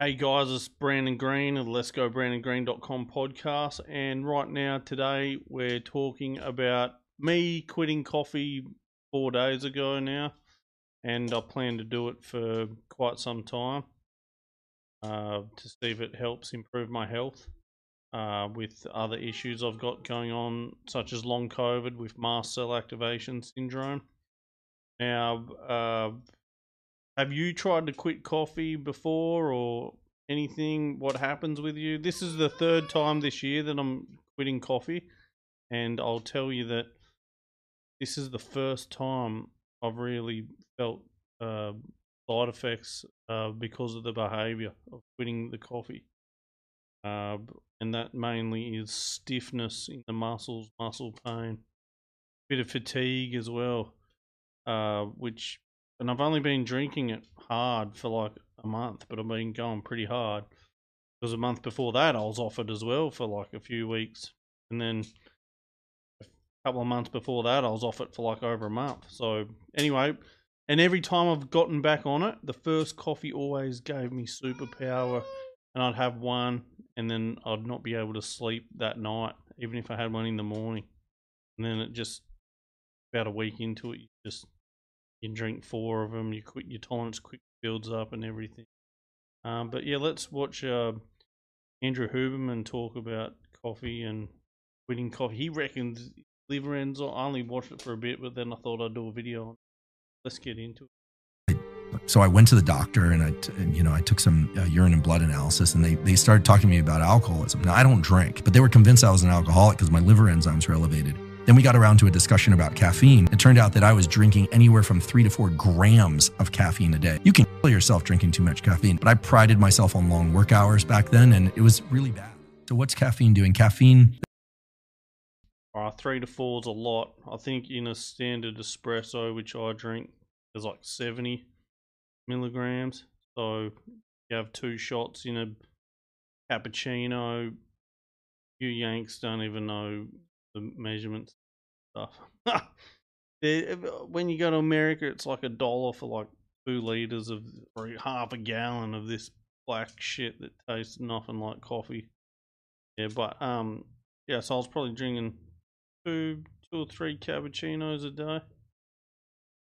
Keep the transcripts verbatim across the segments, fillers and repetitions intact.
Hey guys, it's Brandon Green of the Let's Go Brandon Green dot com podcast, and right now today we're talking about me quitting coffee four days ago now, and I plan to do it for quite some time uh, to see if it helps improve my health uh, with other issues I've got going on, such as long COVID with mast cell activation syndrome. Now, uh, have you tried to quit coffee before or anything? What happens with you? This is the third time this year that I'm quitting coffee, and I'll tell you that this is the first time I've really felt uh, side effects uh, because of the behavior of quitting the coffee. Uh, and that mainly is stiffness in the muscles, muscle pain, bit of fatigue as well, uh, which... And I've only been drinking it hard for like a month, but I've been going pretty hard. Because a month before that, I was off it as well for like a few weeks. And then a couple of months before that, I was off it for like over a month. So anyway, and every time I've gotten back on it, the first coffee always gave me superpower. And I'd have one, and then I'd not be able to sleep that night, even if I had one in the morning. And then it just, about a week into it, you just... You drink four of them, you quit, your tolerance quick builds up and everything. Um, but yeah, let's watch uh, Andrew Huberman talk about coffee and quitting coffee. He reckons liver enzyme. I only watched it for a bit, but then I thought I'd do a video on it. Let's get into it. So I went to the doctor and I, t- and, you know, I took some uh, urine and blood analysis, and they they started talking to me about alcoholism. Now I don't drink, but they were convinced I was an alcoholic because my liver enzymes were elevated. Then we got around to a discussion about caffeine. It turned out that I was drinking anywhere from three to four grams of caffeine a day. You can kill yourself drinking too much caffeine, but I prided myself on long work hours back then, and it was really bad. So what's caffeine doing? Caffeine... Uh, three to four is a lot. I think in a standard espresso, which I drink, is like seventy milligrams. So you have two shots in a cappuccino. You Yanks don't even know... the measurements stuff. When you go to America, it's like a dollar for like two liters of, or half a gallon of this black shit that tastes nothing like coffee. Yeah, but um, yeah. So I was probably drinking two, two or three cappuccinos a day.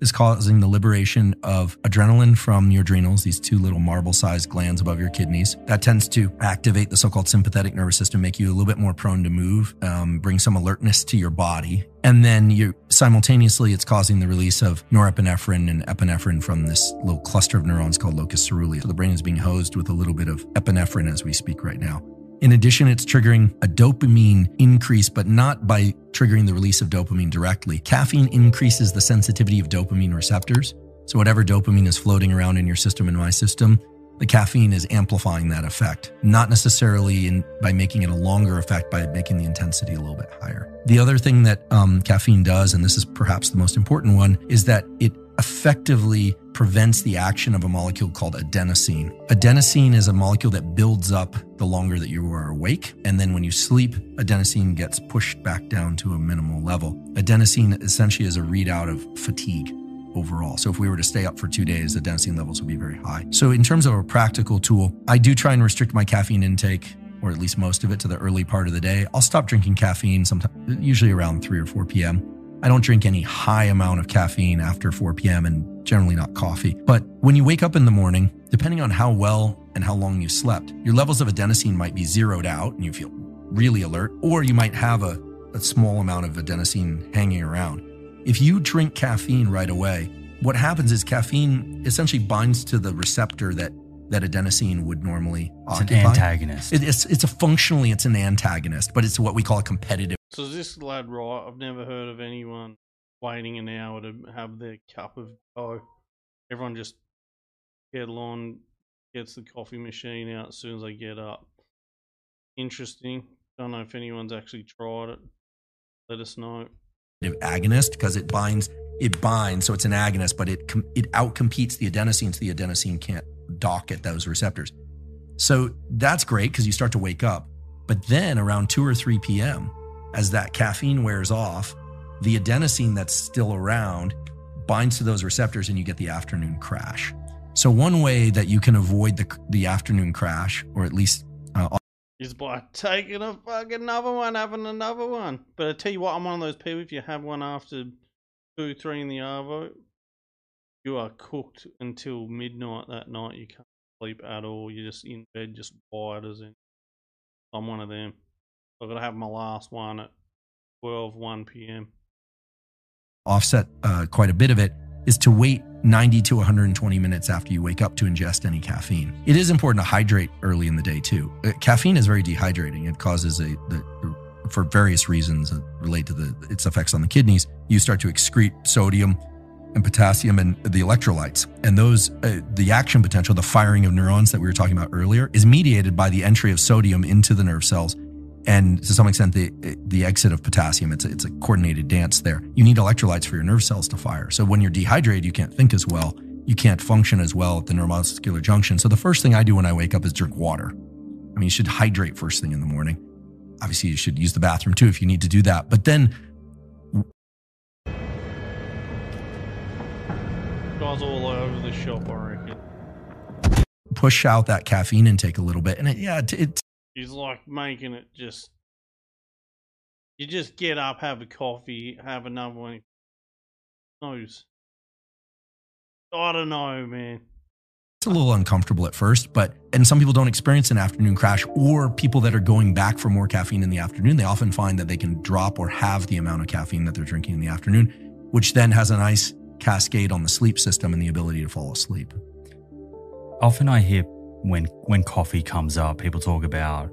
Is causing the liberation of adrenaline from your adrenals, these two little marble-sized glands above your kidneys. That tends to activate the so-called sympathetic nervous system, make you a little bit more prone to move, um, bring some alertness to your body. And then you simultaneously, it's causing the release of norepinephrine and epinephrine from this little cluster of neurons called locus coeruleus. So the brain is being hosed with a little bit of epinephrine as we speak right now. In addition, it's triggering a dopamine increase, but not by triggering the release of dopamine directly. Caffeine increases the sensitivity of dopamine receptors. So whatever dopamine is floating around in your system and my system, the caffeine is amplifying that effect, not necessarily in, by making it a longer effect, by making the intensity a little bit higher. The other thing that um, caffeine does, and this is perhaps the most important one, is that it effectively prevents the action of a molecule called adenosine. Adenosine is a molecule that builds up the longer that you are awake. And then when you sleep, adenosine gets pushed back down to a minimal level. Adenosine essentially is a readout of fatigue overall. So if we were to stay up for two days, adenosine levels would be very high. So in terms of a practical tool, I do try and restrict my caffeine intake, or at least most of it, to the early part of the day. I'll stop drinking caffeine sometime, usually around three or four p.m. I don't drink any high amount of caffeine after four p.m. and generally not coffee. But when you wake up in the morning, depending on how well and how long you slept, your levels of adenosine might be zeroed out and you feel really alert, or you might have a, a small amount of adenosine hanging around. If you drink caffeine right away, what happens is caffeine essentially binds to the receptor that that adenosine would normally it's occupy. It's an antagonist. It, it's, it's a functionally, it's an antagonist, but it's what we call a competitive. So is this lad right? I've never heard of anyone waiting an hour to have their cup of coffee. Everyone just get on, gets the coffee machine out as soon as they get up. Interesting. Don't know if anyone's actually tried it. Let us know. Agonist, because it binds, it binds, so it's an agonist, but it it outcompetes the adenosine, so the adenosine can't dock at those receptors. So that's great because you start to wake up. But then around two or three p.m., as that caffeine wears off, the adenosine that's still around binds to those receptors and you get the afternoon crash. So one way that you can avoid the the afternoon crash, or at least uh, is by taking a fucking another one, having another one. But I tell you what, I'm one of those people. If you have one after two, three in the arvo, you are cooked until midnight that night. You can't sleep at all. You're just in bed, just wired as in. I'm one of them. I've got to have my last one at twelve, one p m Offset uh, quite a bit of it is to wait ninety to one hundred twenty minutes after you wake up to ingest any caffeine. It is important to hydrate early in the day too. Uh, caffeine is very dehydrating. It causes a, the, for various reasons that relate to the its effects on the kidneys, you start to excrete sodium and potassium and the electrolytes. And those, uh, the action potential, the firing of neurons that we were talking about earlier, is mediated by the entry of sodium into the nerve cells and to some extent the the exit of potassium. It's a, it's a coordinated dance there. You need electrolytes for your nerve cells to fire. So when you're dehydrated, you can't think as well. You can't function as well at the neuromuscular junction. So the first thing I do when I wake up is drink water. I mean, you should hydrate first thing in the morning. Obviously, you should use the bathroom too if you need to do that. But then... Guys all over the shop, I reckon. Push out that caffeine intake a little bit. And it, yeah, it's... He's like making it just, you just get up, have a coffee, have another one. Nose. I don't know, man. It's a little uncomfortable at first, but, and some people don't experience an afternoon crash, or people that are going back for more caffeine in the afternoon, they often find that they can drop or halve the amount of caffeine that they're drinking in the afternoon, which then has a nice cascade on the sleep system and the ability to fall asleep. Often I hear When when coffee comes up, people talk about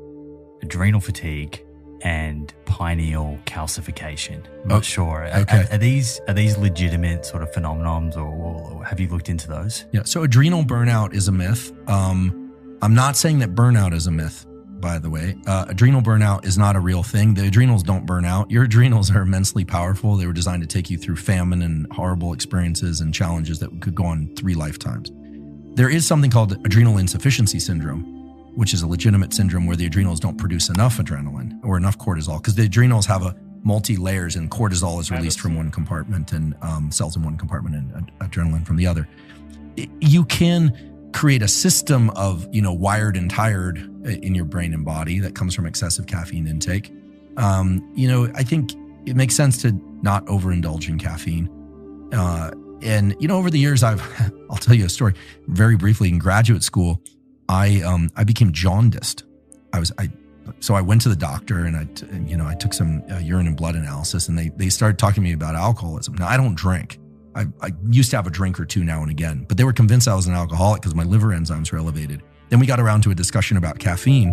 adrenal fatigue and pineal calcification. I'm not oh, sure. Are, okay. are, are these are these legitimate sort of phenomenons, or, or have you looked into those? Yeah. So adrenal burnout is a myth. Um, I'm not saying that burnout is a myth, by the way. Uh, adrenal burnout is not a real thing. The adrenals don't burn out. Your adrenals are immensely powerful. They were designed to take you through famine and horrible experiences and challenges that could go on three lifetimes. There is something called adrenal insufficiency syndrome, which is a legitimate syndrome where the adrenals don't produce enough adrenaline or enough cortisol, because the adrenals have a multi-layers and cortisol is released from one compartment and um, cells in one compartment and ad adrenaline from the other. It, you can create a system of, you know, wired and tired in your brain and body that comes from excessive caffeine intake. Um, you know, I think it makes sense to not overindulge in caffeine. Uh, And, you know, over the years, I've, I'll tell you a story very briefly. In graduate school, I, um, I became jaundiced. I was, I, so I went to the doctor and I, t you know, I took some uh, urine and blood analysis, and they, they started talking to me about alcoholism. Now I don't drink. I, I used to have a drink or two now and again, but they were convinced I was an alcoholic because my liver enzymes were elevated. Then we got around to a discussion about caffeine.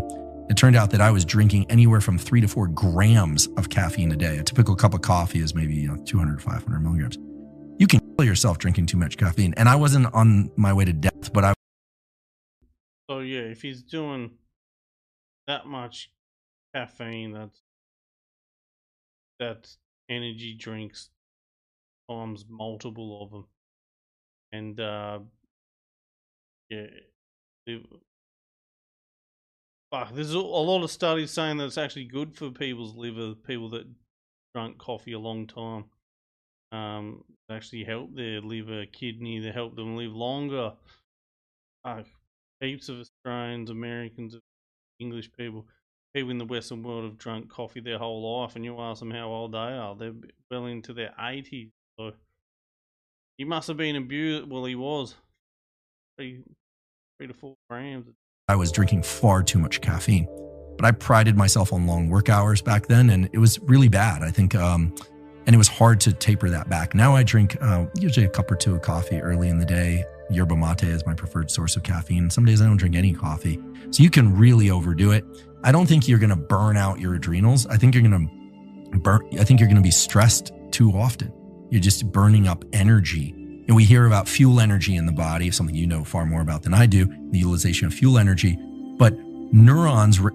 It turned out that I was drinking anywhere from three to four grams of caffeine a day. A typical cup of coffee is maybe, you know, two hundred, five hundred milligrams. You can kill yourself drinking too much caffeine. And I wasn't on my way to death, but I... So yeah, if he's doing that much caffeine, that's, that's energy drinks times multiple of them. And uh, yeah, it, fuck, there's a lot of studies saying that it's actually good for people's liver, people that drank coffee a long time. Um, actually help their liver, kidney, they help them live longer. Uh, heaps of Australians, Americans, English people, people in the Western world have drunk coffee their whole life, and you ask them how old they are, they're well into their eighties. So he must have been abused. Well, he was. Three, three to four grams. I was drinking far too much caffeine, but I prided myself on long work hours back then, and it was really bad. I think, um... and it was hard to taper that back. Now I drink uh, usually a cup or two of coffee early in the day. Yerba mate is my preferred source of caffeine. Some days I don't drink any coffee. So you can really overdo it. I don't think you're going to burn out your adrenals. I think you're going to burn. I think you're going to be stressed too often. You're just burning up energy. And we hear about fuel energy in the body, something you know far more about than I do, the utilization of fuel energy. But neurons re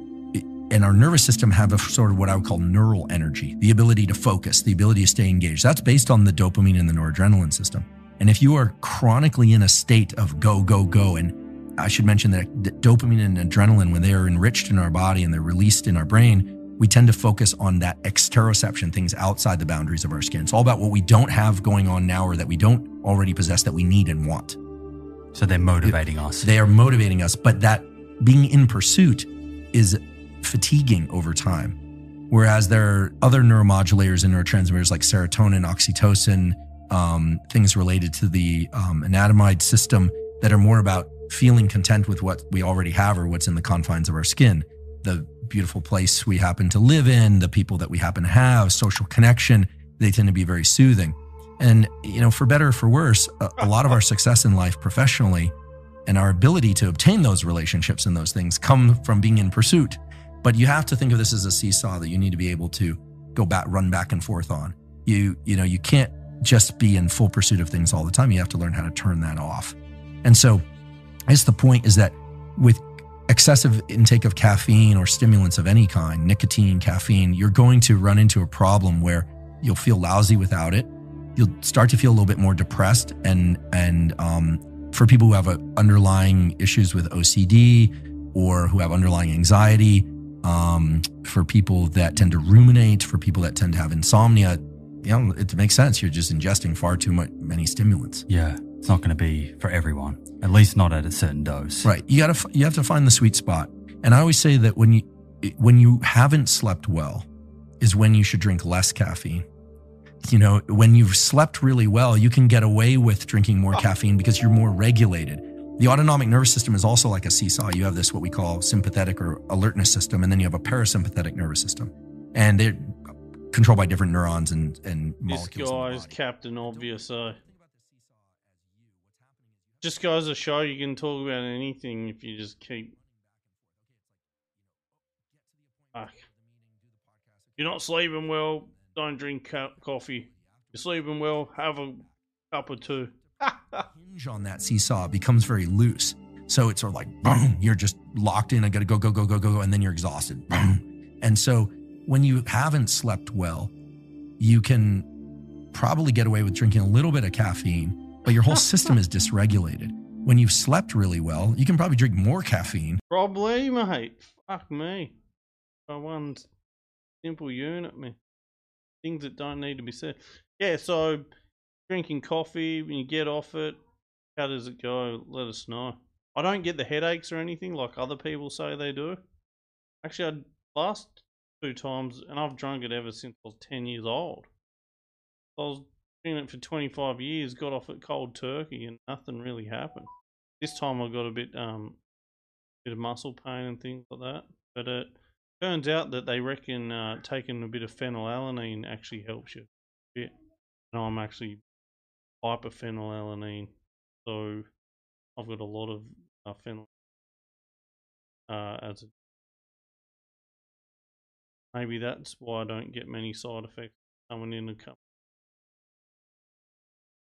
and our nervous system have a sort of what I would call neural energy, the ability to focus, the ability to stay engaged. That's based on the dopamine and the noradrenaline system. And if you are chronically in a state of go, go, go, and I should mention that dopamine and adrenaline, when they are enriched in our body and they're released in our brain, we tend to focus on that exteroception, things outside the boundaries of our skin. It's all about what we don't have going on now or that we don't already possess that we need and want. So they're motivating us. They are motivating us, but that being in pursuit is fatiguing over time. Whereas there are other neuromodulators and neurotransmitters like serotonin, oxytocin, um, things related to the um, anandamide system that are more about feeling content with what we already have or what's in the confines of our skin. The beautiful place we happen to live in, the people that we happen to have, social connection, they tend to be very soothing. And, you know, for better or for worse, a, a lot of our success in life professionally and our ability to obtain those relationships and those things come from being in pursuit. But you have to think of this as a seesaw that you need to be able to go back, run back and forth on. You, you know, you can't just be in full pursuit of things all the time. You have to learn how to turn that off. And so I guess the point is that with excessive intake of caffeine or stimulants of any kind, nicotine, caffeine, you're going to run into a problem where you'll feel lousy without it. You'll start to feel a little bit more depressed. And, and um, for people who have a underlying issues with O C D or who have underlying anxiety, Um, for people that tend to ruminate, for people that tend to have insomnia, you know, it makes sense. You're just ingesting far too much, many stimulants. Yeah, it's not going to be for everyone, at least not at a certain dose. Right. You got to, you have to find the sweet spot. And I always say that when you, when you haven't slept well, is when you should drink less caffeine. You know, when you've slept really well, you can get away with drinking more caffeine because you're more regulated. The autonomic nervous system is also like a seesaw. You have this, what we call sympathetic or alertness system, and then you have a parasympathetic nervous system. And they're controlled by different neurons and, and molecules. This guy is Captain Obvious, eh? Just goes to show you can talk about anything if you just keep... Fuck. You're not sleeping well, don't drink co- coffee. You're sleeping well, have a cup or two. Hinge on that seesaw becomes very loose. So it's sort of like, boom, you're just locked in. I got to go, go, go, go, go, go. And then you're exhausted. Boom. And so when you haven't slept well, you can probably get away with drinking a little bit of caffeine, but your whole system is dysregulated. When you've slept really well, you can probably drink more caffeine. Probably, mate. Fuck me. I want simple unit, man. Things that don't need to be said. Yeah, so... Drinking coffee, when you get off it, how does it go? Let us know. I don't get the headaches or anything like other people say they do. Actually, I last two times, and I've drunk it ever since I was ten years old. I was drinking it for twenty-five years, got off it cold turkey, and nothing really happened. This time I got a bit, um, bit of muscle pain and things like that. But it turns out that they reckon uh, taking a bit of phenylalanine actually helps you a bit. And I'm actually... hyperphenylalanine, so I've got a lot of uh, phenyl uh, as a, maybe that's why I don't get many side effects coming in and coming